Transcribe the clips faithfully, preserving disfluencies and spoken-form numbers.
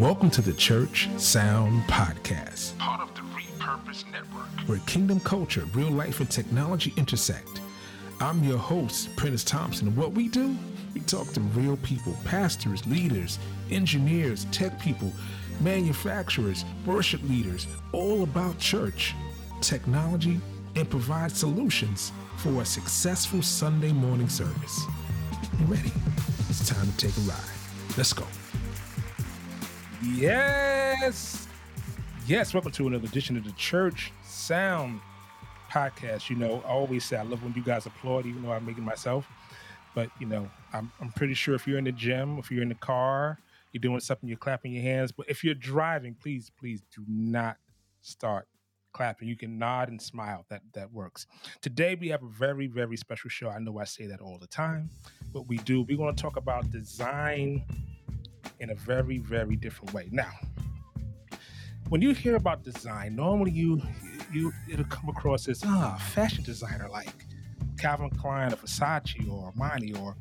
Welcome to the Church Sound Podcast, part of the Repurpose Network, where kingdom culture, real life, and technology intersect. I'm your host, Prentice Thompson, and what we do, we talk to real people, pastors, leaders, engineers, tech people, manufacturers, worship leaders, all about church, technology, and provide solutions for a successful Sunday morning service. You ready? It's time to take a ride. Let's go. Yes. Yes. Welcome to another edition of the Church Sound Podcast. You know, I always say I love when you guys applaud, even though I make it myself. But, you know, I'm, I'm pretty sure if you're in the gym, if you're in the car, you're doing something, you're clapping your hands. But if you're driving, please, please do not start clapping. You can nod and smile. That, that works. Today, we have a very, very special show. I know I say that all the time, but we do. We're going to talk about design in a very, very different way. Now, when you hear about design, normally you, you it'll come across as, ah, oh, fashion designer like Calvin Klein or Versace or Armani, or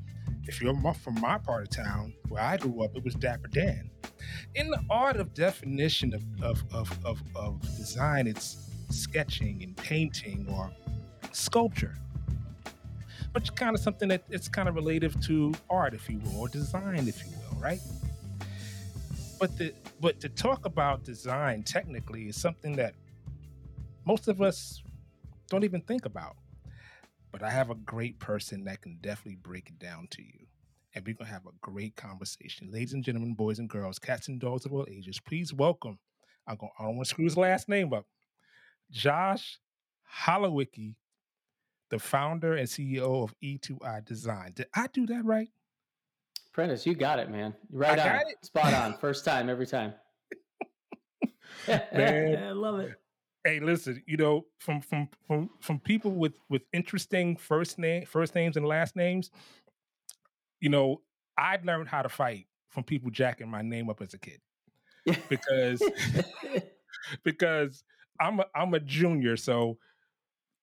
if you're from my part of town, where I grew up, it was Dapper Dan. In the art of definition of, of, of, of, of design, it's sketching and painting or sculpture, but it's kind of something that it's kind of relative to art, if you will, or design, if you will, right? But the, but to talk about design technically is something that most of us don't even think about. But I have a great person that can definitely break it down to you. And we're going to have a great conversation. Ladies and gentlemen, boys and girls, cats and dogs of all ages, please welcome, I'm going, I don't want to screw his last name up, Josh Holowicki, the founder and C E O of E two I Design. Did I do that right? Prentice, you got it, man. Right I on. Got it. Spot on. First time, every time. Man. I love it. Hey, listen, you know, from from from, from people with, with interesting first name first names and last names, you know, I've learned how to fight from people jacking my name up as a kid. Because because I'm a, I'm a junior, so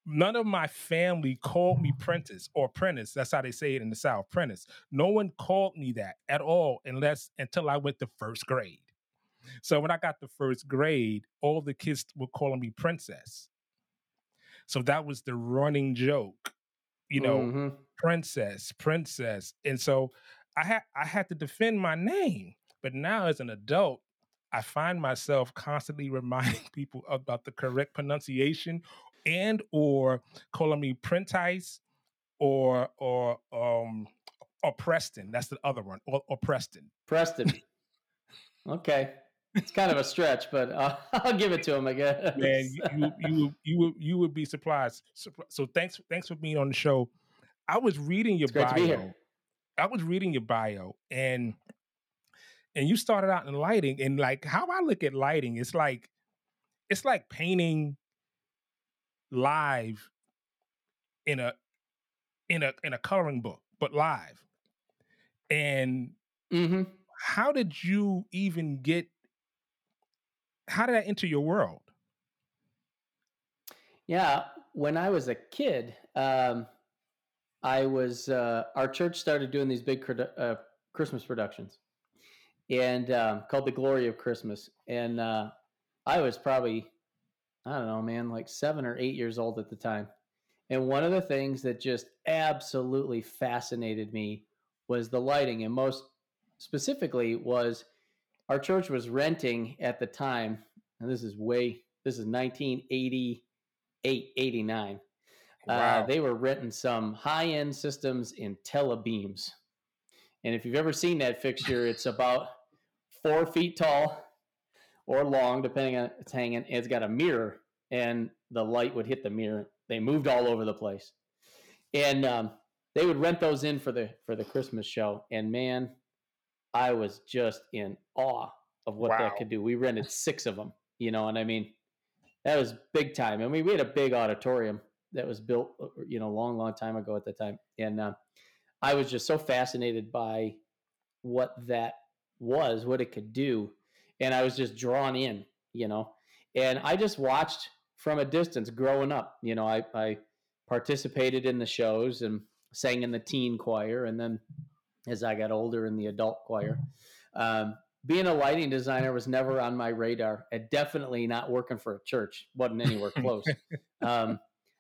none of my family called me Prentice or Prentice. That's how they say it in the South, Prentice. No one called me that at all unless until I went to first grade. So when I got to first grade, all the kids were calling me Princess. So that was the running joke, you know, mm-hmm. Princess, Princess. And so I had I had to defend my name. But now as an adult, I find myself constantly reminding people about the correct pronunciation, and or calling me Prentice or or um or Preston. That's the other one. Or, or Preston. Preston. Okay, it's kind of a stretch, but uh, I'll give it to him. I guess. Man, you you you you would, you would be surprised. So thanks thanks for being on the show. I was reading your bio. It's great to be here. I was reading your bio, and and you started out in lighting, and like how I look at lighting, it's like it's like painting live in a in a in a coloring book, but live. And mm-hmm. how did you even get? How did that enter your world? Yeah, when I was a kid, um, I was uh, our church started doing these big uh, Christmas productions, and um, called The Glory of Christmas, and uh, I was probably, I don't know, man, like seven or eight years old at the time. And one of the things that just absolutely fascinated me was the lighting. And most specifically was our church was renting at the time, and this is way, this is nineteen eighty-eight, eighty-nine. Wow. Uh, they were renting some high-end systems in Intellabeams. And if you've ever seen that fixture, it's about four feet tall or long, depending on it's hanging. It's got a mirror, and the light would hit the mirror. They moved all over the place, and um, they would rent those in for the for the Christmas show. And man, I was just in awe of what wow. that could do. We rented six of them, you know, and I mean, that was big time. I mean, we had a big auditorium that was built, you know, long, long time ago at the time, and uh, I was just so fascinated by what that was, what it could do. And I was just drawn in, you know, and I just watched from a distance growing up. You know, I, I participated in the shows and sang in the teen choir. And then as I got older in the adult choir, um, being a lighting designer was never on my radar. And definitely not working for a church. Wasn't anywhere close. um,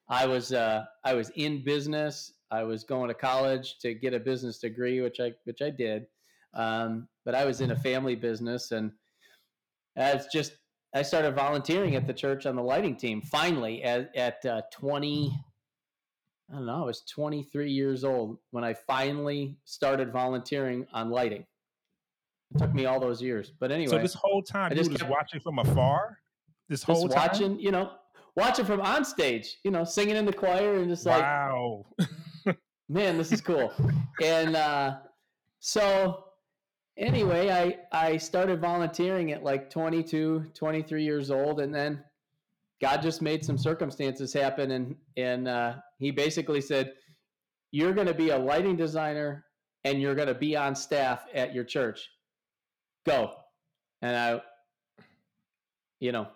I was uh, I was in business. I was going to college to get a business degree, which I which I did. Um, but I was in a family business, and it's just I started volunteering at the church on the lighting team. Finally, at at uh, twenty, I don't know, I was twenty-three years old when I finally started volunteering on lighting. It took me all those years, but anyway. So this whole time I you were just watching from afar. This whole just watching, time? you know, watching from on stage, you know, singing in the choir and just like, wow, man, this is cool. And uh, so anyway, I I started volunteering at like twenty-two, twenty-three years old, and then God just made some circumstances happen, and and uh, he basically said, "You're going to be a lighting designer, and you're going to be on staff at your church. Go." And I, you know,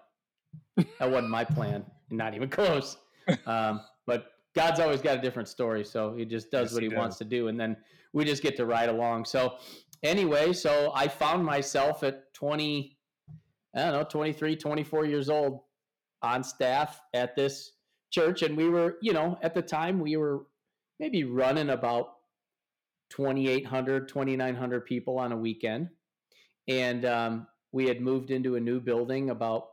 that wasn't my plan, not even close. Um, but God's always got a different story, so he just does yes, what he, he does. wants to do, and then we just get to ride along. So anyway, so I found myself at twenty, I don't know, twenty-three, twenty-four years old, on staff at this church. And we were, you know, at the time we were maybe running about twenty-eight hundred, twenty-nine hundred people on a weekend. And um, we had moved into a new building about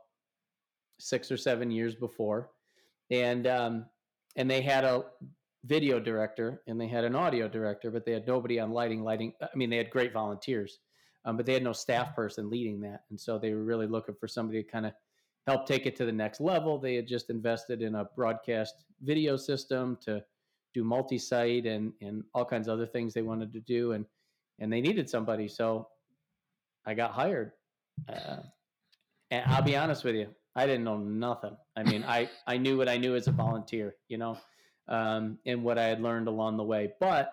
six or seven years before. And, um, and they had a video director and they had an audio director, but they had nobody on lighting, lighting. I mean, they had great volunteers, um, but they had no staff person leading that. And so they were really looking for somebody to kind of help take it to the next level. They had just invested in a broadcast video system to do multi-site and, and all kinds of other things they wanted to do. And, and they needed somebody. So I got hired. Uh, and I'll be honest with you, I didn't know nothing. I mean, I, I knew what I knew as a volunteer, you know, um, and what I had learned along the way. But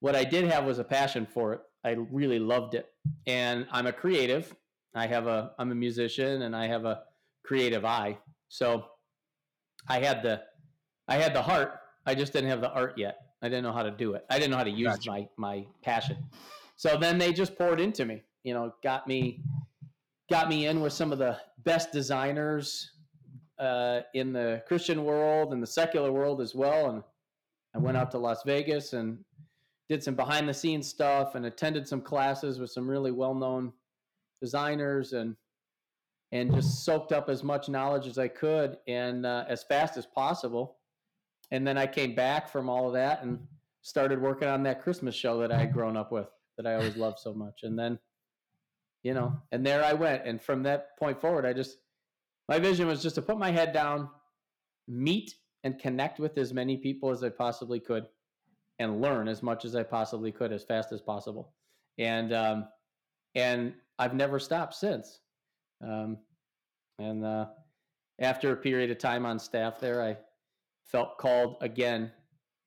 what I did have was a passion for it. I really loved it. And I'm a creative. I have a, I'm a musician and I have a creative eye. So I had the, I had the heart. I just didn't have the art yet. I didn't know how to do it. I didn't know how to use gotcha. my, my passion. So then they just poured into me, you know, got me, got me in with some of the best designers uh, in the Christian world and the secular world as well. And I went out to Las Vegas and did some behind the scenes stuff and attended some classes with some really well-known designers and, and just soaked up as much knowledge as I could and uh, as fast as possible. And then I came back from all of that and started working on that Christmas show that I had grown up with, that I always loved so much. And then, you know, and there I went. And from that point forward, I just, my vision was just to put my head down, meet and connect with as many people as I possibly could and learn as much as I possibly could as fast as possible. And, um, and I've never stopped since. Um, and, uh, after a period of time on staff there, I felt called again,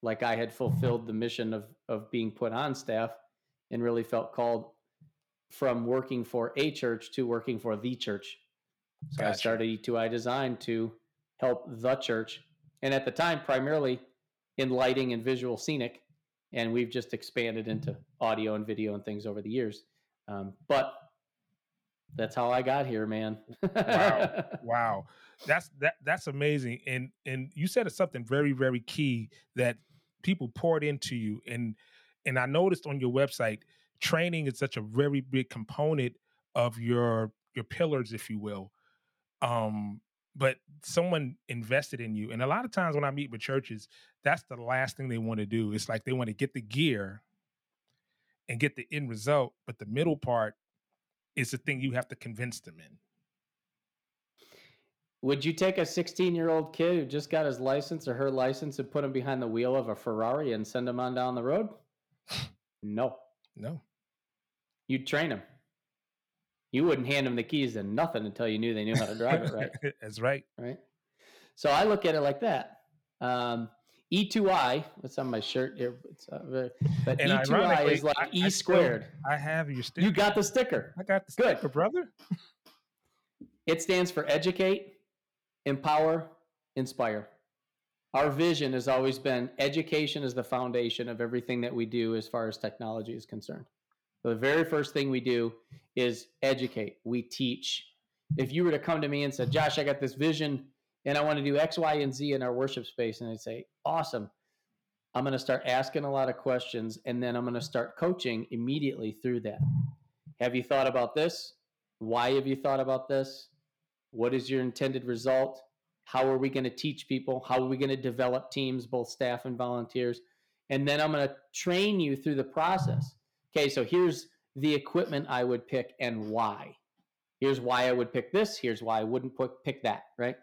like I had fulfilled the mission of, of being put on staff and really felt called from working for a church to working for the church. So gotcha. I started E two I Design to help the church. And at the time, primarily in lighting and visual scenic. And we've just expanded into audio and video and things over the years. Um, but that's how I got here, man. Wow. Wow. That's that that's amazing. And and you said something very, very key that people poured into you. And and I noticed on your website, training is such a very big component of your your pillars, if you will. Um, but someone invested in you. And a lot of times when I meet with churches, that's the last thing they want to do. It's like they want to get the gear and get the end result, but the middle part, it's the thing you have to convince them in. Would you take a sixteen-year-old kid who just got his license or her license and put him behind the wheel of a Ferrari and send him on down the road? No. No. You'd train him. You wouldn't hand him the keys to nothing until you knew they knew how to drive it, right? That's right. Right. So I look at it like that. Um, E two I, it's on my shirt here, it's, uh, but and E two I is like I, E I squared. Still, I have your sticker. You got the sticker. I got the sticker, Good. brother. It stands for educate, empower, inspire. Our vision has always been education is the foundation of everything that we do as far as technology is concerned. The very first thing we do is educate. We teach. If you were to come to me and say, Josh, I got this vision and I want to do X, Y, and Z in our worship space. And I'd say, awesome. I'm going to start asking a lot of questions, and then I'm going to start coaching immediately through that. Have you thought about this? Why have you thought about this? What is your intended result? How are we going to teach people? How are we going to develop teams, both staff and volunteers? And then I'm going to train you through the process. Okay, so here's the equipment I would pick and why. Here's why I would pick this. Here's why I wouldn't pick that, right?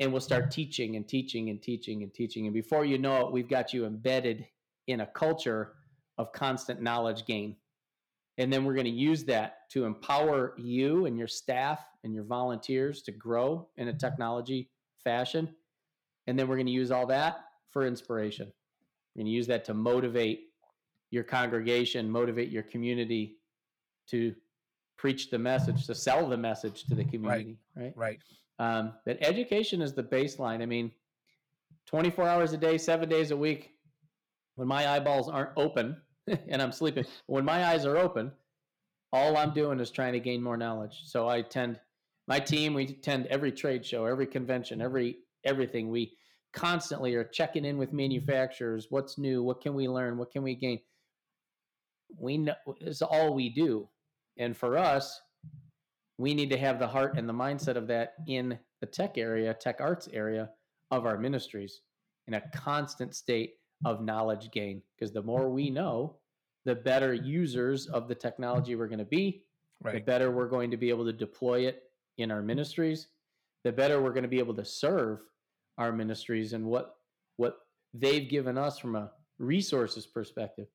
And we'll start teaching and teaching and teaching and teaching. And before you know it, we've got you embedded in a culture of constant knowledge gain. And then we're going to use that to empower you and your staff and your volunteers to grow in a technology fashion. And then we're going to use all that for inspiration. We're going to use that to motivate your congregation, motivate your community to preach the message, to sell the message to the community, right? Right. Right. Um, but education is the baseline. I mean, twenty-four hours a day, seven days a week, when my eyeballs aren't open and I'm sleeping, when my eyes are open, all I'm doing is trying to gain more knowledge. So I attend, my team, we attend every trade show, every convention, every everything. We constantly are checking in with manufacturers. What's new? What can we learn? What can we gain? We know, it's all we do. And for us, we need to have the heart and the mindset of that in the tech area, tech arts area of our ministries, in a constant state of knowledge gain. Because the more we know, the better users of the technology we're going to be, right. The better we're going to be able to deploy it in our ministries, the better we're going to be able to serve our ministries and what what they've given us from a resources perspective.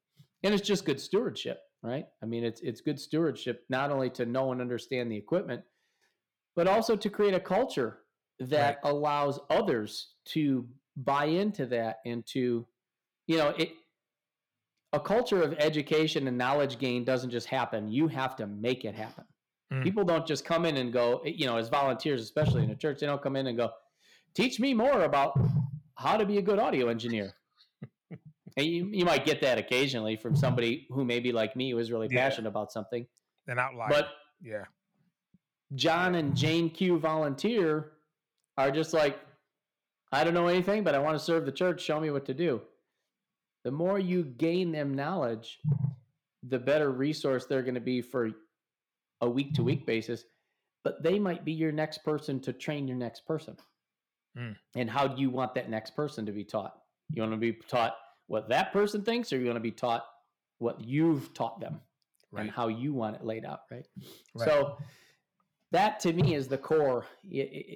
And it's just good stewardship. Right? I mean, it's it's good stewardship, not only to know and understand the equipment, but also to create a culture that right. allows others to buy into that and to, you know, it. A culture of education and knowledge gain doesn't just happen. You have to make it happen. Mm. People don't just come in and go, you know, as volunteers, especially in a church, they don't come in and go, teach me more about how to be a good audio engineer. And you, you might get that occasionally from somebody who maybe like me was really yeah. passionate about something. An outlier. But yeah. John and Jane Q volunteer are just like, I don't know anything, but I want to serve the church. Show me what to do. The more you gain them knowledge, the better resource they're going to be for a week-to-week basis. But they might be your next person to train your next person. Mm. And how do you want that next person to be taught? You want to be taught what that person thinks, or you're going to be taught what you've taught them right. and how you want it laid out, right? right? So that to me is the core.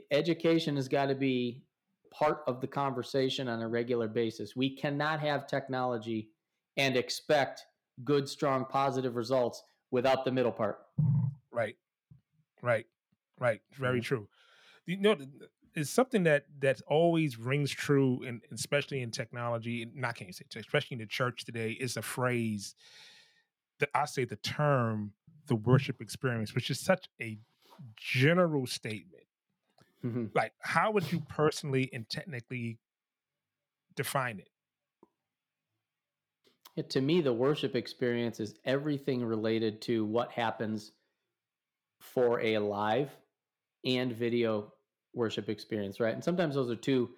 Education has got to be part of the conversation on a regular basis. We cannot have technology and expect good, strong, positive results without the middle part. Right, right, right. Very true. You know, it's something that that always rings true, and especially in technology, not can you say, especially in the church today, is a phrase that I say the term, the worship experience, which is such a general statement. Mm-hmm. Like, how would you personally and technically define it? Yeah, to me, the worship experience is everything related to what happens for a live and video worship experience, right? And sometimes those are two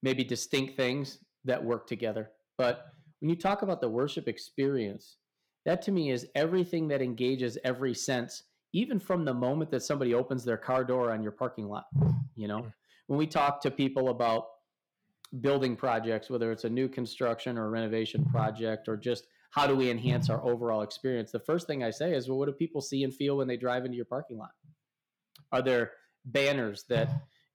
maybe distinct things that work together. But when you talk about the worship experience, that to me is everything that engages every sense, even from the moment that somebody opens their car door on your parking lot. You know, when we talk to people about building projects, whether it's a new construction or a renovation project, or just how do we enhance our overall experience, the first thing I say is, well, what do people see and feel when they drive into your parking lot? Are there banners that,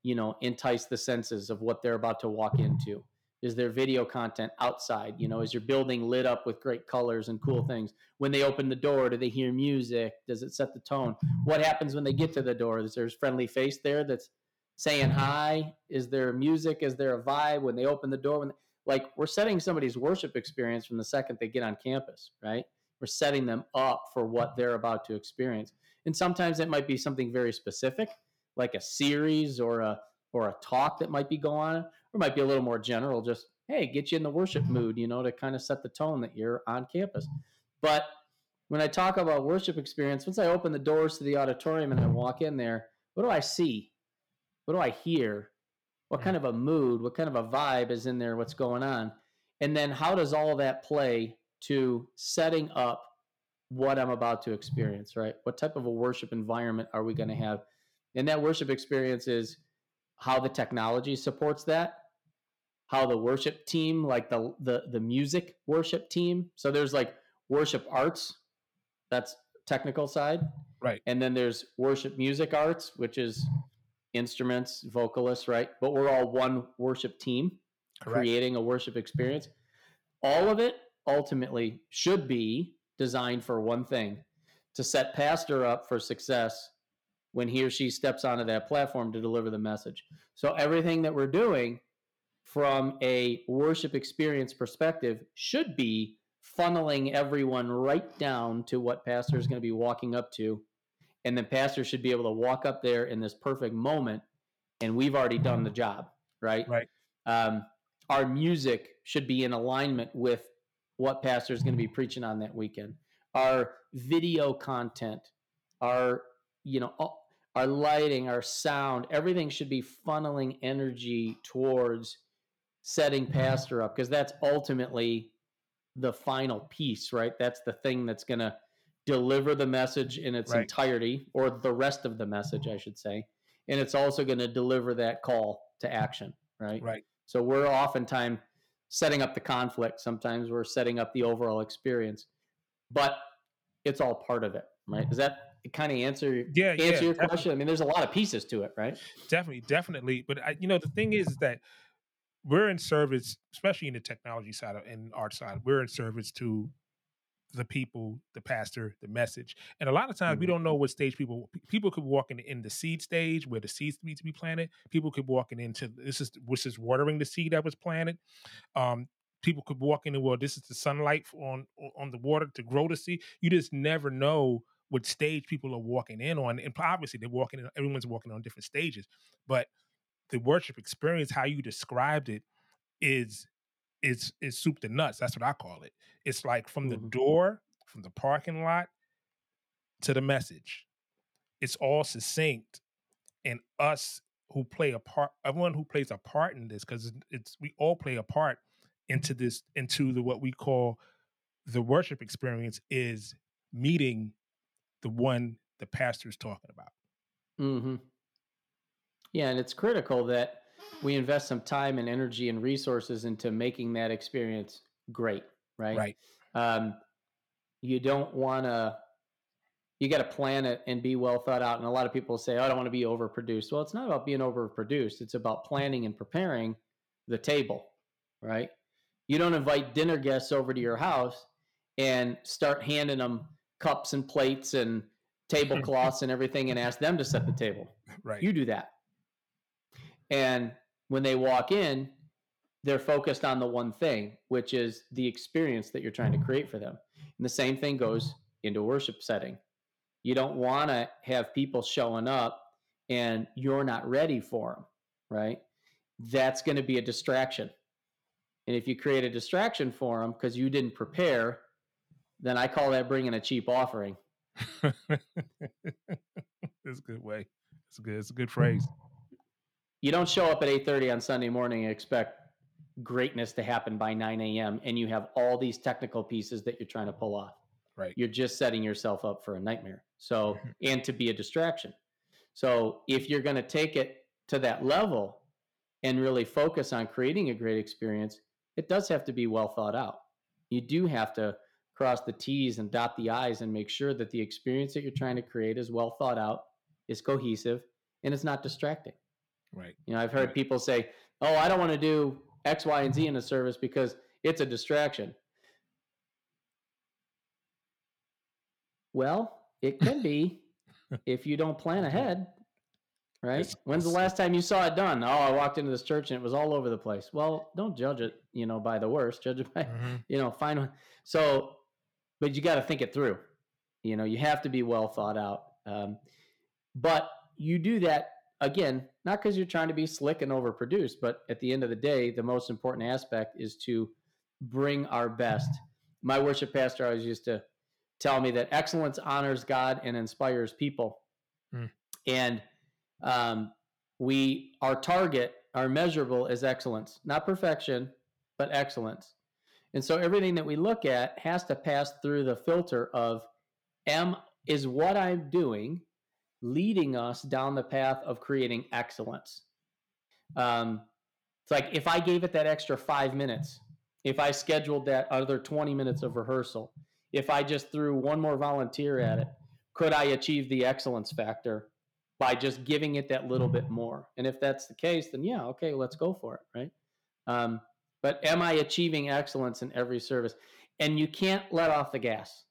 you know, entice the senses of what they're about to walk into? Is there video content outside? You know, is your building lit up with great colors and cool things? When they open the door, do they hear music? Does it set the tone? What happens when they get to the door? Is there a friendly face there that's saying hi? Is there music? Is there a vibe when they open the door? When they, like, we're setting somebody's worship experience from the second they get on campus, right? We're setting them up for what they're about to experience. And sometimes it might be something very specific, like a series or a or a talk that might be going on, or might be a little more general, just, hey, get you in the worship mood, you know, to kind of set the tone that you're on campus. But when I talk about worship experience, once I open the doors to the auditorium and I walk in there, what do I see? What do I hear? What kind of a mood, what kind of a vibe is in there, what's going on? And then how does all that play to setting up what I'm about to experience, right? What type of a worship environment are we going to have? And that worship experience is how the technology supports that, how the worship team, like the the the music worship team. So there's like worship arts, that's technical side. Right. And then there's worship music arts, which is instruments, vocalists, right? But we're all one worship team. Correct. Creating a worship experience. All of it ultimately should be designed for one thing, to set pastor up for success when he or she steps onto that platform to deliver the message. So everything that we're doing from a worship experience perspective should be funneling everyone right down to what pastor is going to be walking up to. And the pastor should be able to walk up there in this perfect moment, and we've already done the job, right? Right. Um, our music should be in alignment with what pastor is going to be preaching on that weekend. Our video content, our, you know, our lighting, our sound, everything should be funneling energy towards setting pastor up, because that's ultimately the final piece, right? That's the thing that's going to deliver the message in its right. entirety, or the rest of the message, I should say. And it's also going to deliver that call to action, right? Right. So we're oftentimes setting up the conflict. Sometimes we're setting up the overall experience, but it's all part of it, right? Does that kind of answer, yeah, answer yeah, your definitely. question? I mean, there's a lot of pieces to it, right? Definitely, definitely. But, I, you know, the thing is, is that we're in service, especially in the technology side of, and art side, we're in service to the people, the pastor, the message. And a lot of times mm-hmm. we don't know what stage people, people could be walking in the seed stage where the seeds need to be planted. People could be walking into, this is, which is watering the seed that was planted. Um, people could walk into, well, this is the sunlight on, on the water to grow the seed. You just never know what stage people are walking in on. And obviously they're walking in, everyone's walking on different stages, but the worship experience, how you described it, is It's it's soup to nuts. That's what I call it. It's like from the door, from the parking lot to the message. It's all succinct, and us who play a part, everyone who plays a part in this, because it's we all play a part into this, into the what we call the worship experience, is meeting the one the pastor's talking about. Mm-hmm. Yeah, and it's critical that we invest some time and energy and resources into making that experience great, right? Right. Um, you don't want to, you got to plan it and be well thought out. And a lot of people say, oh, I don't want to be overproduced. Well, it's not about being overproduced. It's about planning and preparing the table, right? You don't invite dinner guests over to your house and start handing them cups and plates and tablecloths and everything and ask them to set the table. Right. You do that. And when they walk in, they're focused on the one thing, which is the experience that you're trying to create for them. And the same thing goes into worship setting. You don't want to have people showing up and you're not ready for them, right? That's going to be a distraction. And if you create a distraction for them because you didn't prepare, then I call that bringing a cheap offering. That's a good way. That's good. It's a good phrase. You don't show up at eight thirty on Sunday morning and expect greatness to happen by nine a.m. and you have all these technical pieces that you're trying to pull off. Right. You're just setting yourself up for a nightmare. So, and to be a distraction. So if you're going to take it to that level and really focus on creating a great experience, it does have to be well thought out. You do have to cross the T's and dot the I's and make sure that the experience that you're trying to create is well thought out, is cohesive, and it's not distracting. Right. You know, I've heard right. people say, oh, I don't want to do X, Y, and Z in a service because it's a distraction. Well, it can be if you don't plan ahead, right? It's, When's it's, the last time you saw it done? Oh, I walked into this church and it was all over the place. Well, don't judge it, you know, by the worst. Judge it by, mm-hmm. you know, find one. So, but you got to think it through. You know, you have to be well thought out. Um, but you do that. Again, not because you're trying to be slick and overproduced, but at the end of the day, the most important aspect is to bring our best. My worship pastor always used to tell me that excellence honors God and inspires people. Mm. And um, we, our target, our measurable is excellence, not perfection, but excellence. And so everything that we look at has to pass through the filter of, am, is what I'm doing leading us down the path of creating excellence? Um, it's like if I gave it that extra five minutes, if I scheduled that other twenty minutes of rehearsal, if I just threw one more volunteer at it, could I achieve the excellence factor by just giving it that little bit more? And if that's the case, then yeah, okay, let's go for it, right? Um, but am I achieving excellence in every service? And you can't let off the gas.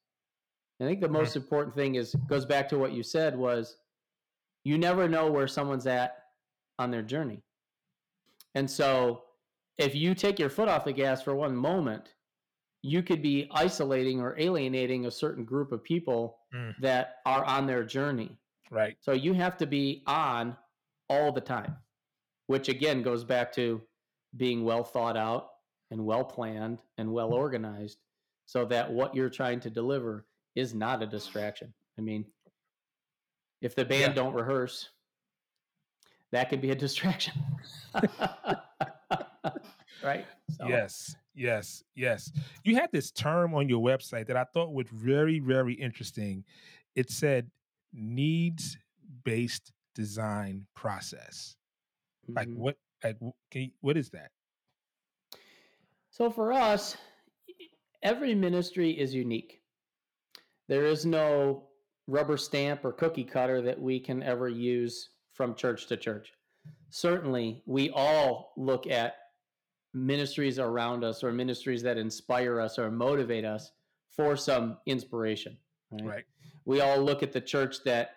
I think the most important thing is, goes back to what you said, was you never know where someone's at on their journey. And so if you take your foot off the gas for one moment, you could be isolating or alienating a certain group of people mm. that are on their journey. Right. So you have to be on all the time, which again goes back to being well thought out and well planned and well organized so that what you're trying to deliver is not a distraction. I mean, if the band yeah. don't rehearse, that could be a distraction. Right? So. Yes, yes, yes. You had this term on your website that I thought was very, very interesting. It said needs-based design process. Mm-hmm. Like what, like, can you, what is that? So for us, every ministry is unique. There is no rubber stamp or cookie cutter that we can ever use from church to church. Certainly, we all look at ministries around us or ministries that inspire us or motivate us for some inspiration. Right? Right. We all look at the church that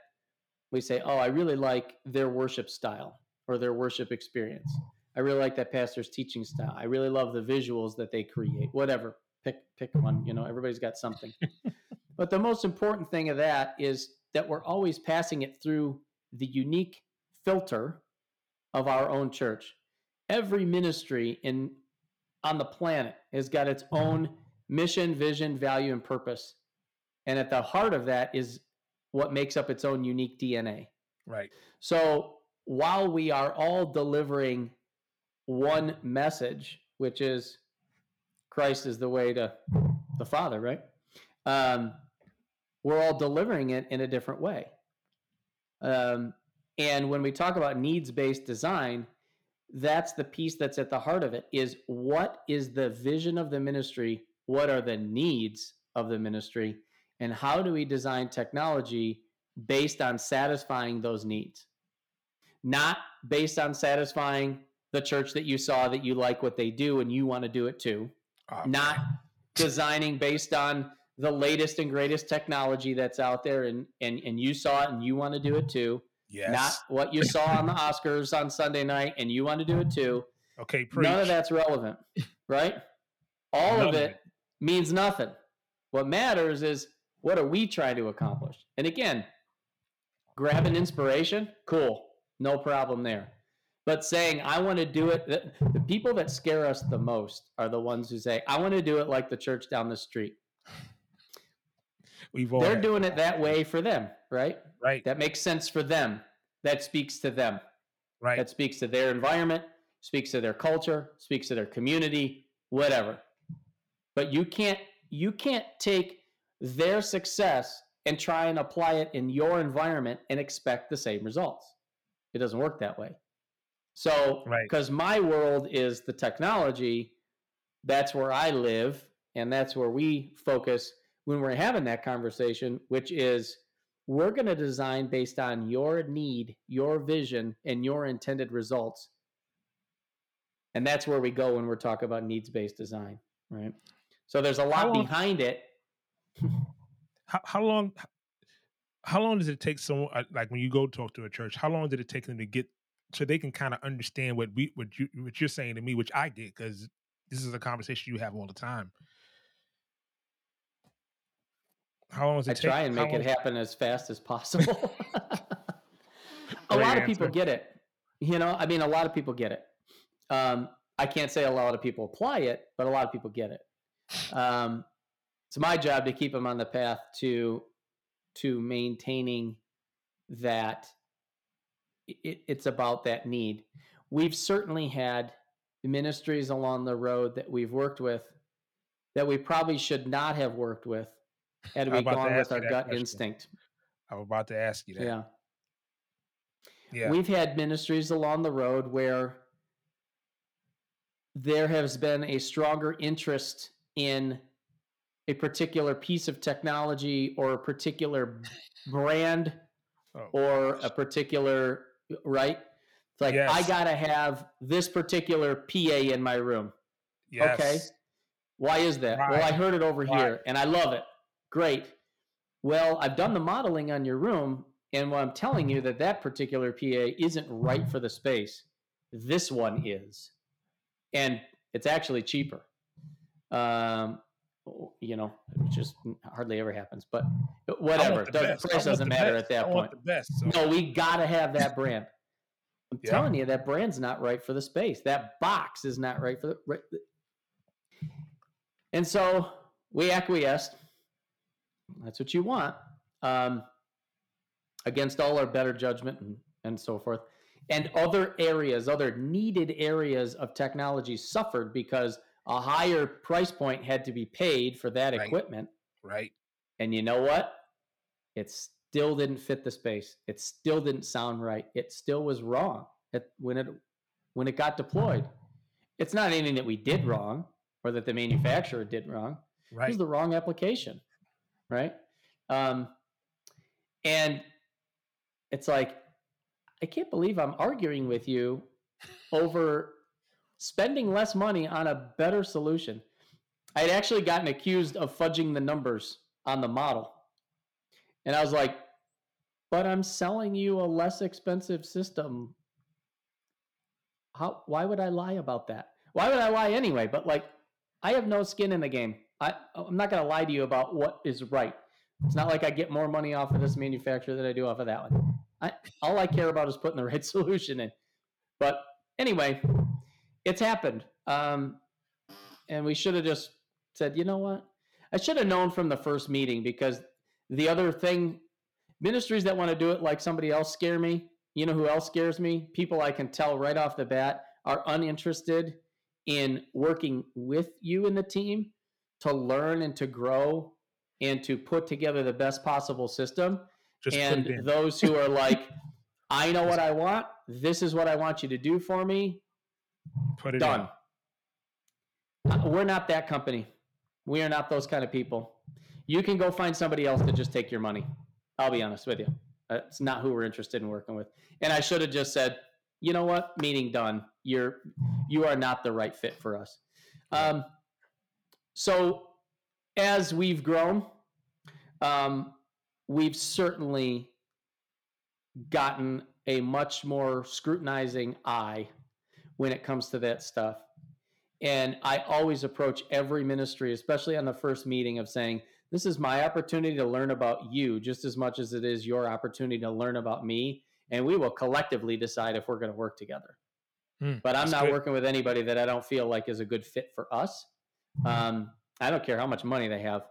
we say, oh, I really like their worship style or their worship experience. I really like that pastor's teaching style. I really love the visuals that they create, whatever. Pick, pick one, you know, everybody's got something. But the most important thing of that is that we're always passing it through the unique filter of our own church. Every ministry in on the planet has got its own mission, vision, value, and purpose. And at the heart of that is what makes up its own unique D N A. Right. So while we are all delivering one message, which is Christ is the way to the Father, right? Um, we're all delivering it in a different way. Um, and when we talk about needs-based design, that's the piece that's at the heart of it, is what is the vision of the ministry? What are the needs of the ministry? And how do we design technology based on satisfying those needs? Not based on satisfying the church that you saw that you like what they do and you want to do it too. Um, Not designing based on the latest and greatest technology that's out there and, and, and you saw it and you want to do it too. Yes. Not what you saw on the Oscars on Sunday night and you want to do it too. Okay, preach. None of that's relevant, right? All None of it, it means nothing. What matters is, what are we trying to accomplish? And again, grabbing inspiration, cool, no problem there. But saying, I want to do it, the, the people that scare us the most are the ones who say, I want to do it like the church down the street. We've all They're doing it that way for them, right? Right. That makes sense for them. That speaks to them. Right. That speaks to their environment, speaks to their culture, speaks to their community, whatever. But you can't you can't take their success and try and apply it in your environment and expect the same results. It doesn't work that way. So, because right. my world is the technology, that's where I live, and that's where we focus when we're having that conversation, which is we're going to design based on your need, your vision, and your intended results. And that's where we go when we're talking about needs-based design, right? So there's a lot how long, behind it. How, how long How long does it take someone, like when you go talk to a church, how long did it take them to get, so they can kind of understand what we what, you, what you're saying to me, which I get, because this is a conversation you have all the time. How long does it I take? Try and make it happen as fast as possible. A lot of people get it. You know, I mean, a lot of people get it. Um, I can't say a lot of people apply it, but a lot of people get it. Um, it's my job to keep them on the path to to maintaining that it, it's about that need. We've certainly had ministries along the road that we've worked with that we probably should not have worked with had we gone with our gut question. instinct. I was about to ask you that. Yeah. Yeah. We've had ministries along the road where there has been a stronger interest in a particular piece of technology or a particular brand oh, or gosh. a particular, right? It's like, yes. I got to have this particular P A in my room. Yes. Okay. Why is that? Right. Well, I heard it over right. here and I love it. Great. Well, I've done the modeling on your room, and what I'm telling you that that particular P A isn't right for the space. This one is, and it's actually cheaper. Um, you know, it just hardly ever happens, but whatever. The price doesn't matter at that point. No, we got to have that brand. I'm yeah. telling you, that brand's not right for the space. That box is not right for the. Right. And so we acquiesced. That's what you want, um, against all our better judgment and, and so forth. And other areas, other needed areas of technology suffered because a higher price point had to be paid for that right. equipment. Right. And you know what? It still didn't fit the space. It still didn't sound right. It still was wrong at, when it when it got deployed. It's not anything that we did wrong or that the manufacturer did wrong. Right. It was the wrong application. Right. Um, and it's like, I can't believe I'm arguing with you over spending less money on a better solution. I had actually gotten accused of fudging the numbers on the model. And I was like, but I'm selling you a less expensive system. How, why would I lie about that? Why would I lie anyway? But like, I have no skin in the game. I, I'm not going to lie to you about what is right. It's not like I get more money off of this manufacturer than I do off of that one. I, all I care about is putting the right solution in. But anyway, it's happened. Um, and we should have just said, you know what? I should have known from the first meeting, because the other thing, ministries that want to do it like somebody else scare me, you know who else scares me? People I can tell right off the bat are uninterested in working with you in the team to learn and to grow and to put together the best possible system. Just and those who are like, I know what I want. This is what I want you to do for me. Put it done. In. We're not that company. We are not those kind of people. You can go find somebody else to just take your money. I'll be honest with you. It's not who we're interested in working with. And I should have just said, you know what? Meeting done. You're, you are not the right fit for us. Um, So as we've grown, um, we've certainly gotten a much more scrutinizing eye when it comes to that stuff. And I always approach every ministry, especially on the first meeting, of saying, this is my opportunity to learn about you just as much as it is your opportunity to learn about me. And we will collectively decide if we're going to work together. Mm, but I'm not good. working with anybody that I don't feel like is a good fit for us. Um, I don't care how much money they have.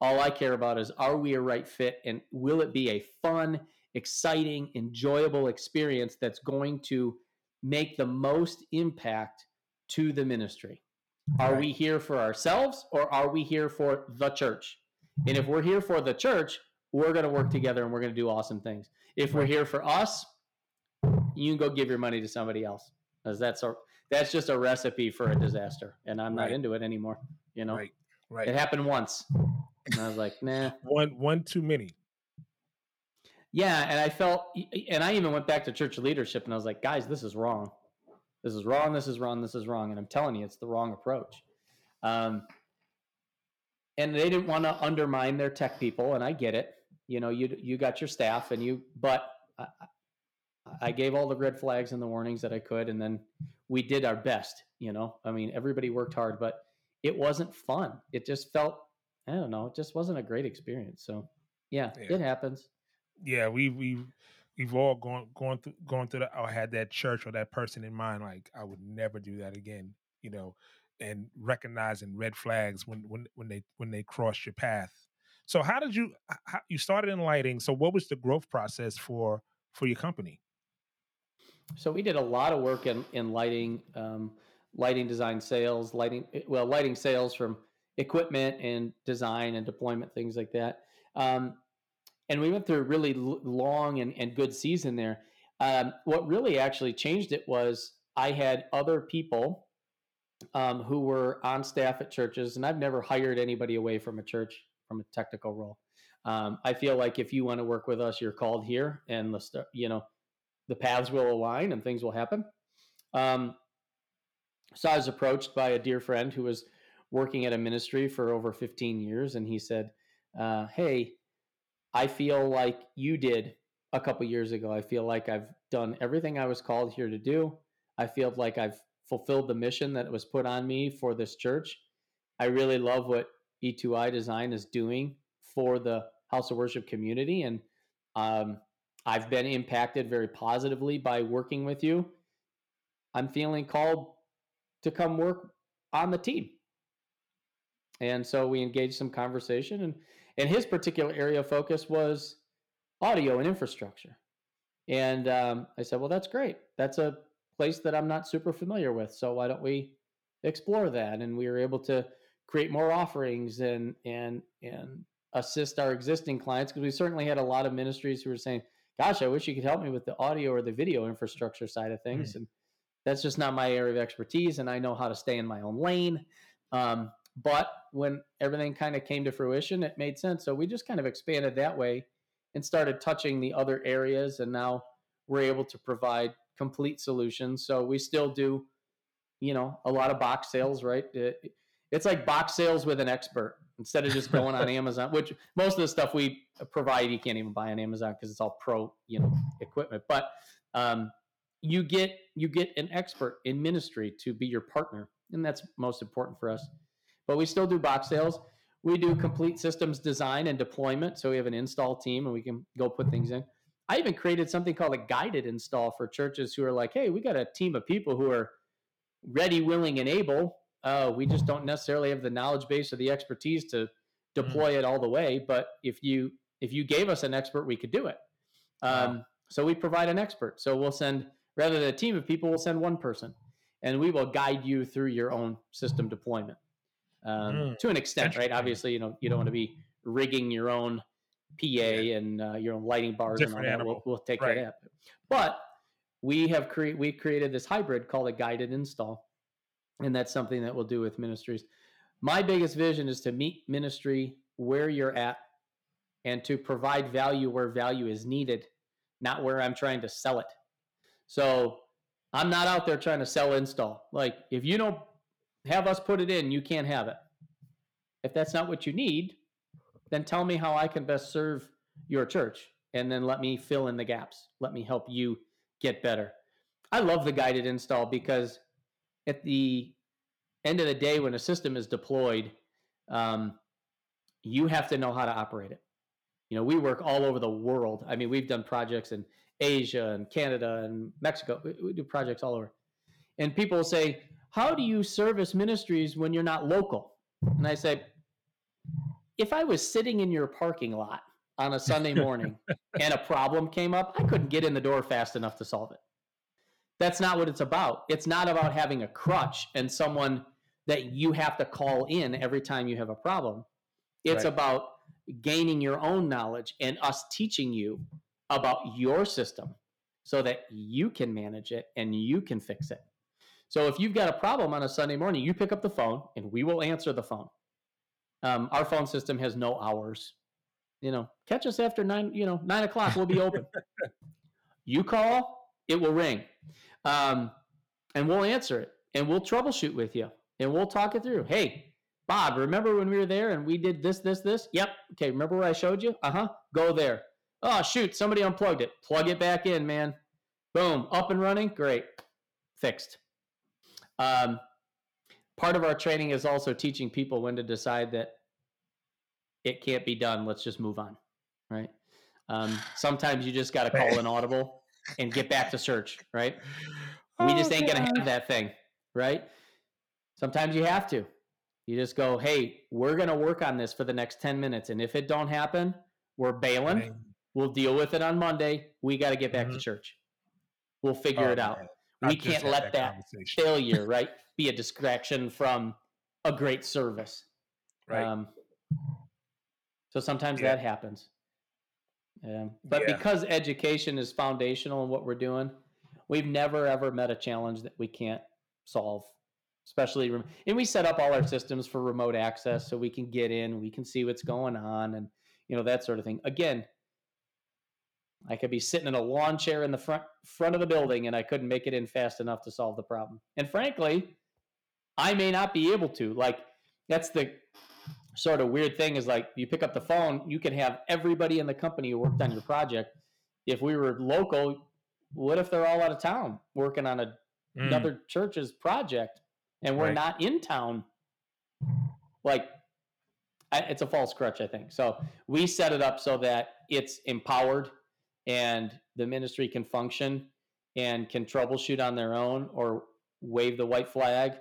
All I care about is, are we a right fit? And will it be a fun, exciting, enjoyable experience that's going to make the most impact to the ministry? Are right. we here for ourselves, or are we here for the church? And if we're here for the church, we're going to work together and we're going to do awesome things. If right. we're here for us, you can go give your money to somebody else. That's a, that's just a recipe for a disaster, and I'm not right. into it anymore. You know, right, right. It happened once, and I was like, nah, one, one too many. Yeah, and I felt, and I even went back to church leadership, and I was like, guys, this is wrong. This is wrong. This is wrong. This is wrong. And I'm telling you, it's the wrong approach. Um, and they didn't want to undermine their tech people, and I get it. You know, you you got your staff, and you, but. I, I gave all the red flags and the warnings that I could, and then we did our best, you know? I mean, everybody worked hard, but it wasn't fun. It just felt, I don't know, it just wasn't a great experience. So, yeah, yeah. it happens. Yeah, we, we, we've all gone, gone through, gone through that, or had that church or that person in mind, like, I would never do that again, you know? and recognizing red flags when when when they when they cross your path. So how did you how, you started in lighting? So what was the growth process for for your company? So we did a lot of work in in lighting, um, lighting design sales, lighting well lighting sales from equipment and design and deployment, things like that. Um, and we went through a really long and, and good season there. Um, what really actually changed it was I had other people um, who were on staff at churches, and I've never hired anybody away from a church from a technical role. Um, I feel like if you want to work with us, you're called here, and the st- you know the paths will align and things will happen. Um, so I was approached by a dear friend who was working at a ministry for over fifteen years, and he said, uh, "Hey, I feel like you did a couple years ago. I feel like I've done everything I was called here to do. I feel like I've fulfilled the mission that was put on me for this church. I really love what E two I Design is doing for the House of Worship community, and um, I've been impacted very positively by working with you. I'm feeling called to come work on the team." And so we engaged some conversation, and, and his particular area of focus was audio and infrastructure. And um, I said, well, that's great. That's a place that I'm not super familiar with. So why don't we explore that? And we were able to create more offerings and and and assist our existing clients, because we certainly had a lot of ministries who were saying, gosh, I wish you could help me with the audio or the video infrastructure side of things. Mm. And that's just not my area of expertise, and I know how to stay in my own lane. Um, but when everything kind of came to fruition, it made sense. So we just kind of expanded that way and started touching the other areas, and now we're able to provide complete solutions. So we still do, you know, a lot of box sales, right? It, it's like box sales with an expert instead of just going on Amazon, which most of the stuff we provide, you can't even buy on Amazon because it's all pro, you know, equipment. But um, you get you get an expert in ministry to be your partner, and that's most important for us. But we still do box sales. We do complete systems design and deployment. So we have an install team, and we can go put things in. I even created something called a guided install for churches who are like, hey, we got a team of people who are ready, willing, and able. Uh, we just don't necessarily have the knowledge base or the expertise to deploy mm-hmm. it all the way. But if you if you gave us an expert, we could do it. Um, wow. So we provide an expert. So we'll send, rather than a team of people, we'll send one person. And we will guide you through your own system deployment. Um, mm, to an extent, right? Obviously, you know, you don't want to be rigging your own P A yeah. and uh, your own lighting bars. Different and all animal. That. We'll, we'll take right. that up. But we have created we created this hybrid called a guided install, and that's something that we'll do with ministries. My biggest vision is to meet ministry where you're at and to provide value where value is needed, not where I'm trying to sell it. So I'm not out there trying to sell install. Like, if you don't have us put it in, you can't have it. If that's not what you need, then tell me how I can best serve your church, and then let me fill in the gaps. Let me help you get better. I love the guided install because at the end of the day, when a system is deployed, um, you have to know how to operate it. You know, we work all over the world. I mean, we've done projects in Asia and Canada and Mexico. We, we do projects all over. And people say, how do you service ministries when you're not local? And I say, if I was sitting in your parking lot on a Sunday morning and a problem came up, I couldn't get in the door fast enough to solve it. That's not what it's about. It's not about having a crutch and someone that you have to call in every time you have a problem. It's right. about gaining your own knowledge and us teaching you about your system so that you can manage it and you can fix it. So if you've got a problem on a Sunday morning, you pick up the phone and we will answer the phone. Um, our phone system has no hours. You know, catch us after nine, you know, nine o'clock, we'll be open. You call, it will ring. Um, and we'll answer it, and we'll troubleshoot with you, and we'll talk it through. Hey, Bob, remember when we were there and we did this, this, this? Yep. Okay. Remember what I showed you? Uh-huh. Go there. Oh, shoot. Somebody unplugged it. Plug it back in, man. Boom. Up and running. Great. Fixed. Um, part of our training is also teaching people when to decide that it can't be done. Let's just move on. Right. Um, sometimes you just got to call an audible and get back to search. Right. We just ain't going to have that thing. Right. Sometimes you have to. You just go, hey, we're going to work on this for the next ten minutes. And if it don't happen, we're bailing. Right. We'll deal with it on Monday. We got to get back mm-hmm. to church. We'll figure oh, it out. Man. We can't let that, that failure, right, be a distraction from a great service. Right. Um, so sometimes yeah. that happens. Um, but yeah. because education is foundational in what we're doing, we've never, ever met a challenge that we can't solve. Especially, and we set up all our systems for remote access so we can get in, we can see what's going on, and you know, that sort of thing. Again, I could be sitting in a lawn chair in the front front of the building and I couldn't make it in fast enough to solve the problem. And frankly, I may not be able to. Like, that's the sort of weird thing is, like, you pick up the phone, you can have everybody in the company who worked on your project. If we were local, what if they're all out of town working on a, mm. another church's project? And we're right. not in town. Like, I, it's a false crutch, I think. So we set it up so that it's empowered and the ministry can function and can troubleshoot on their own, or wave the white flag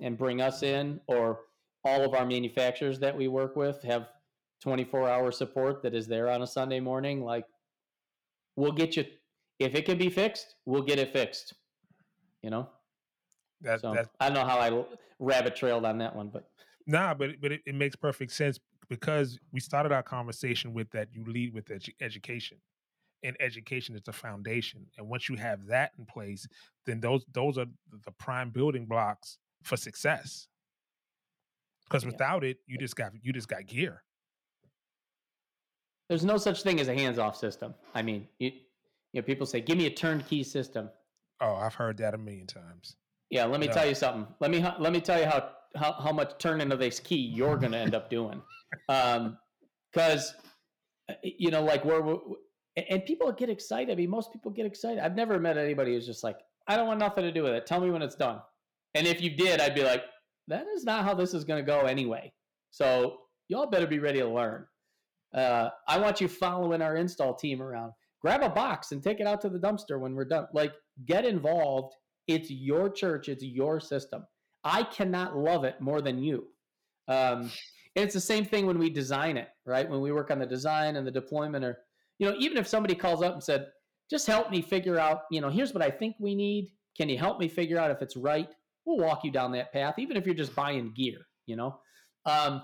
and bring us in, or all of our manufacturers that we work with have twenty-four hour support that is there on a Sunday morning. Like, we'll get you, if it can be fixed, we'll get it fixed, you know? That, so, that, I don't know how I rabbit trailed on that one, but nah, but but it, it makes perfect sense, because we started our conversation with that you lead with edu- education, and education is the foundation. And once you have that in place, then those those are the prime building blocks for success. Because without yeah. it, you just got you just got gear. There's no such thing as a hands-off system. I mean, you, you know, people say, "Give me a turnkey system." Oh, I've heard that a million times. Yeah, let me no. tell you something. Let me let me tell you how how, how much turning of this key you're going to end up doing, because um, you know, like where we, and people get excited. I mean, most people get excited. I've never met anybody who's just like, I don't want nothing to do with it. Tell me when it's done. And if you did, I'd be like, that is not how this is going to go anyway. So y'all better be ready to learn. Uh, I want you following our install team around. Grab a box and take it out to the dumpster when we're done. Like, get involved. It's your church. It's your system. I cannot love it more than you. Um, and it's the same thing when we design it, right? When we work on the design and the deployment, or, you know, even if somebody calls up and said, just help me figure out, you know, here's what I think we need. Can you help me figure out if it's right? We'll walk you down that path, even if you're just buying gear, you know? Um,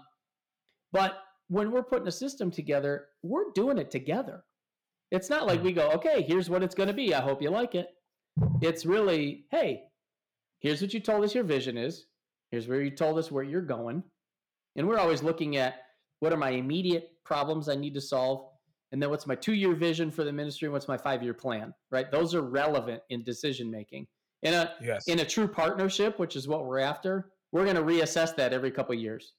but when we're putting a system together, we're doing it together. It's not like we go, okay, here's what it's going to be. I hope you like it. It's really, hey, here's what you told us your vision is. Here's where you told us where you're going. And we're always looking at, what are my immediate problems I need to solve? And then what's my two-year vision for the ministry? What's my five-year plan, right? Those are relevant in decision-making. In a yes. in a true partnership, which is what we're after, we're going to reassess that every couple of years.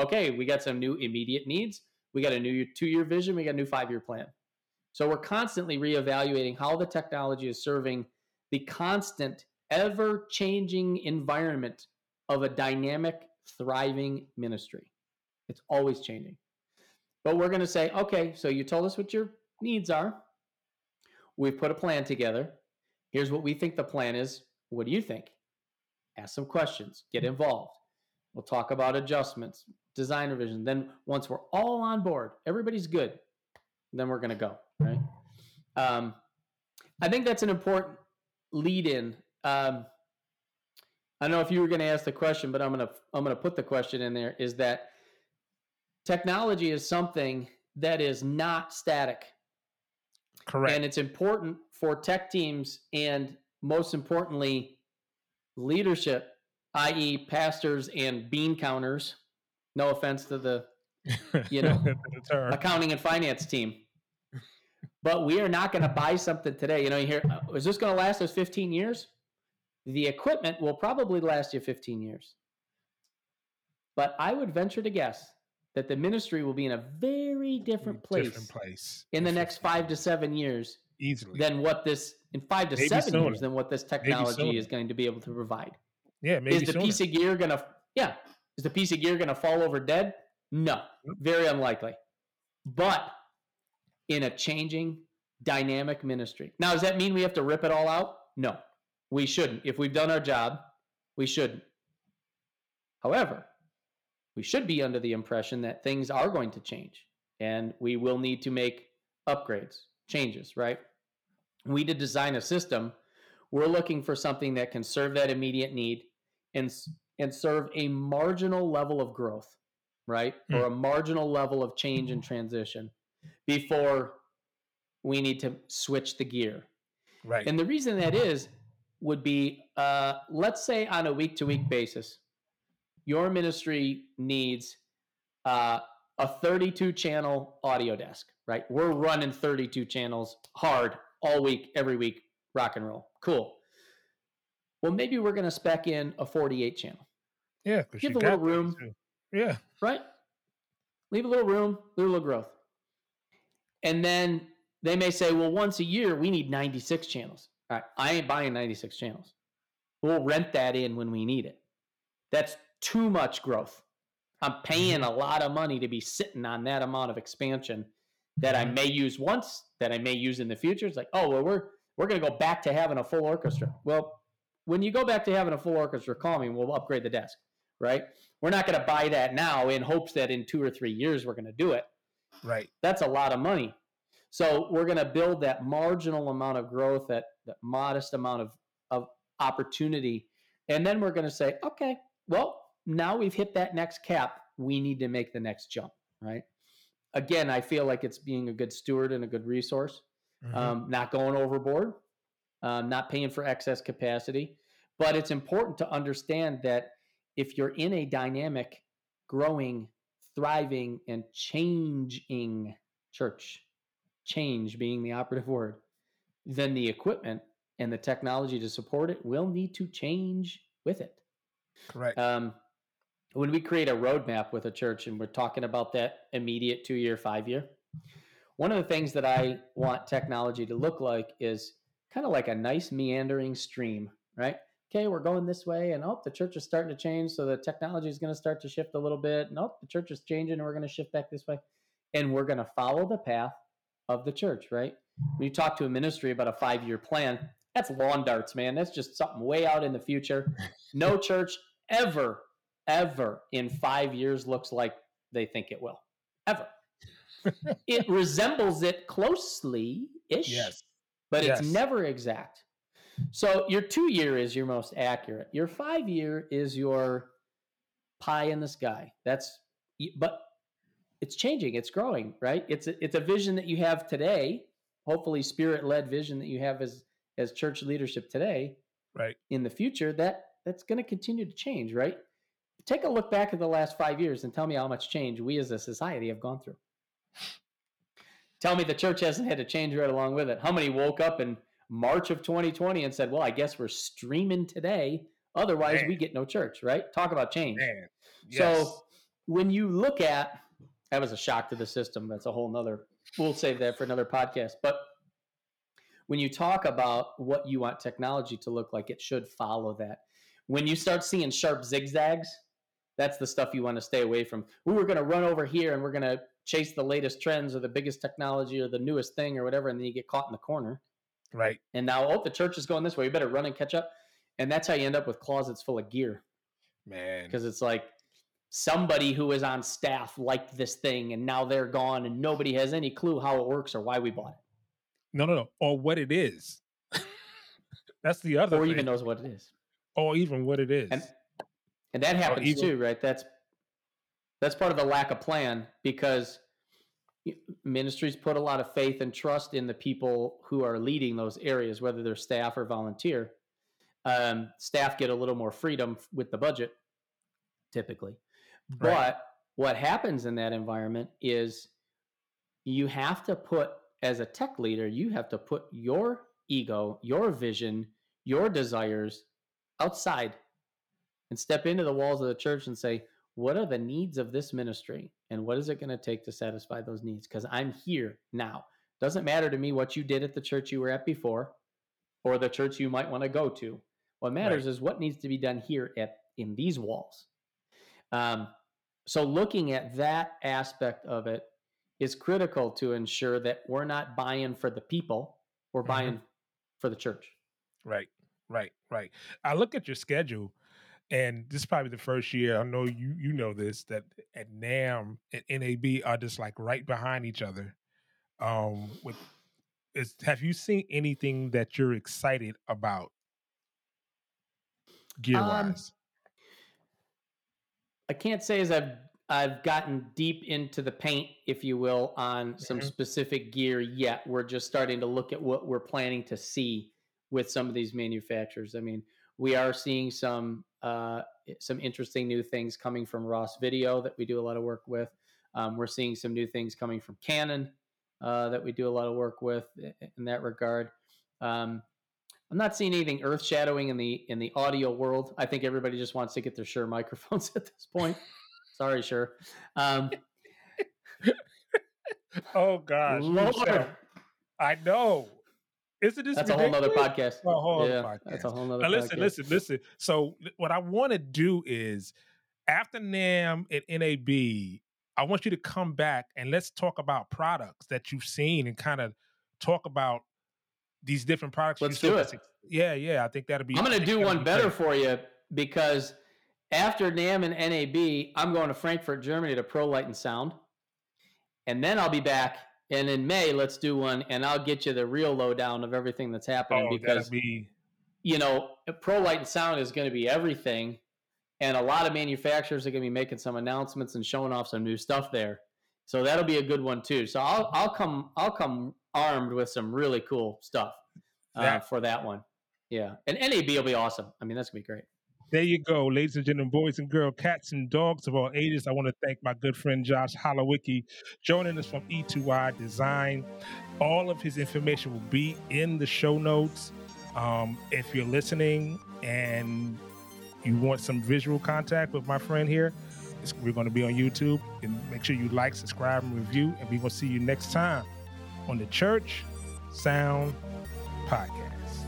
Okay, we got some new immediate needs. We got a new two-year vision. We got a new five-year plan. So we're constantly reevaluating how the technology is serving the constant, ever-changing environment of a dynamic, thriving ministry. It's always changing. But we're going to say, okay, so you told us what your needs are. We've put a plan together. Here's what we think the plan is. What do you think? Ask some questions. Get involved. We'll talk about adjustments, design revision. Then once we're all on board, everybody's good, then we're going to go, right? Um, I think that's an important lead in. Um, I don't know if you were going to ask the question, but I'm going to I'm going to put the question in there. Is that technology is something that is not static, correct? And it's important for tech teams, and most importantly, leadership, that is, pastors and bean counters. No offense to the you know accounting and finance team. But we are not going to buy something today. You know, you hear, is this going to last us fifteen years? The equipment will probably last you fifteen years. But I would venture to guess that the ministry will be in a very different place, different place. in the next five to seven years easily than what this, in five to maybe seven sooner. years than what this technology is going to be able to provide. Yeah, maybe Is the sooner. piece of gear going to, yeah, is the piece of gear going to fall over dead? No, very unlikely. But in a changing, dynamic ministry. Now, does that mean we have to rip it all out? No, we shouldn't. If we've done our job, we shouldn't. However, we should be under the impression that things are going to change and we will need to make upgrades, changes, right? We need to design a system. We're looking for something that can serve that immediate need and, and serve a marginal level of growth, right? Mm-hmm. Or a marginal level of change and transition before we need to switch the gear. Right. And the reason that is would be, uh, let's say on a week-to-week basis, your ministry needs uh, a thirty-two channel audio desk, right? We're running thirty-two channels hard all week, every week, rock and roll. Cool. Well, maybe we're going to spec in a forty-eight channel. Yeah. Give a little room. Too. Yeah. Right? Leave a little room, leave a little growth. And then they may say, well, once a year, we need ninety-six channels. All right, I ain't buying ninety-six channels. We'll rent that in when we need it. That's too much growth. I'm paying a lot of money to be sitting on that amount of expansion that I may use once, that I may use in the future. It's like, oh, well, we're we're going to go back to having a full orchestra. Well, when you go back to having a full orchestra, call me, we'll upgrade the desk, right? We're not going to buy that now in hopes that in two or three years we're going to do it. Right. That's a lot of money. So we're going to build that marginal amount of growth, that, that modest amount of, of opportunity. And then we're going to say, okay, well, now we've hit that next cap. We need to make the next jump, right? Again, I feel like it's being a good steward and a good resource, mm-hmm. um, not going overboard, uh, not paying for excess capacity. But it's important to understand that if you're in a dynamic, growing, thriving, and changing church, change being the operative word, then the equipment and the technology to support it will need to change with it. Correct. Um, when we create a roadmap with a church and we're talking about that immediate two year, five year, one of the things that I want technology to look like is kind of like a nice meandering stream, right? Okay, we're going this way and oh, the church is starting to change. So the technology is going to start to shift a little bit. Nope, the church is changing and we're going to shift back this way. And we're going to follow the path of the church, right? When you talk to a ministry about a five-year plan, that's lawn darts, man. That's just something way out in the future. No church ever, ever in five years looks like they think it will. Ever. It resembles it closely-ish, yes. but yes. It's never exact. So your two-year is your most accurate. Your five-year is your pie in the sky. That's, but it's changing, it's growing, right? It's a, it's a vision that you have today, hopefully spirit-led vision that you have as as church leadership today. Right. In the future, that that's going to continue to change, right? Take a look back at the last five years and tell me how much change we as a society have gone through. Tell me the church hasn't had to change right along with it. How many woke up in March of twenty twenty and said, well, I guess we're streaming today. Otherwise, Man. we get no church, right? Talk about change. Man. Yes. So when you look at... That was a shock to the system. That's a whole nother, we'll save that for another podcast. But when you talk about what you want technology to look like, it should follow that. When you start seeing sharp zigzags, that's the stuff you want to stay away from. We were going to run over here and we're going to chase the latest trends or the biggest technology or the newest thing or whatever. And then you get caught in the corner. Right. And now, oh, the church is going this way. You better run and catch up. And that's how you end up with closets full of gear. Man. Because it's like, somebody who is on staff liked this thing and now they're gone and nobody has any clue how it works or why we bought it. No, no, no. Or what it is. That's the other or thing. Or even knows what it is. Or even what it is. And, and that happens even, too, right? That's that's part of the lack of plan because ministries put a lot of faith and trust in the people who are leading those areas, whether they're staff or volunteer. Um, staff get a little more freedom with the budget, typically. But right. What happens in that environment is you have to put, as a tech leader, you have to put your ego, your vision, your desires outside and step into the walls of the church and say, what are the needs of this ministry? And what is it going to take to satisfy those needs? Because I'm here now. Doesn't matter to me what you did at the church you were at before or the church you might want to go to. What matters right. is what needs to be done here at in these walls. Um, so looking at that aspect of it is critical to ensure that we're not buying for the people, we're buying mm-hmm. for the church. Right, right, right. I look at your schedule And this is probably the first year, I know you you know this, that at NAMM and N A B are just like right behind each other. Um, with is have you seen anything that you're excited about gear-wise? Um, I can't say as I've I've gotten deep into the paint, if you will, on some mm-hmm. specific gear yet. We're just starting to look at what we're planning to see with some of these manufacturers. I mean, we are seeing some uh, some interesting new things coming from Ross Video that we do a lot of work with. Um, we're seeing some new things coming from Canon uh, that we do a lot of work with in that regard. Um, I'm not seeing anything earth-shadowing in the in the audio world. I think everybody just wants to get their Shure microphones at this point. Sorry, Sure. Um, oh gosh, Lord. I know. Isn't this that's ridiculous? A whole other podcast? A whole yeah, podcast. That's a whole other. Now, listen, podcast. listen, listen. So, what I want to do is after NAMM and N A B, I want you to come back and let's talk about products that you've seen and kind of talk about these different products. Let's do it. Yeah, yeah. I think that'll be. I'm going to do one be better for you because. After NAMM and N A B, I'm going to Frankfurt, Germany to ProLight and Sound. And then I'll be back. And in May, let's do one. And I'll get you the real lowdown of everything that's happening. Oh, because, be... you know, ProLight and Sound is going to be everything. And a lot of manufacturers are going to be making some announcements and showing off some new stuff there. So that'll be a good one, too. So I'll I'll come I'll come armed with some really cool stuff uh, that... for that one. Yeah. And N A B will be awesome. I mean, that's going to be great. There you go, ladies and gentlemen, boys and girls, cats and dogs of all ages. I want to thank my good friend Josh Holowicki joining us from E two I Design. All of his information will be in the show notes. Um, if you're listening and you want some visual contact with my friend here, it's, we're going to be on YouTube. And make sure you like, subscribe, and review. And we're going to see you next time on the Church Sound Podcast.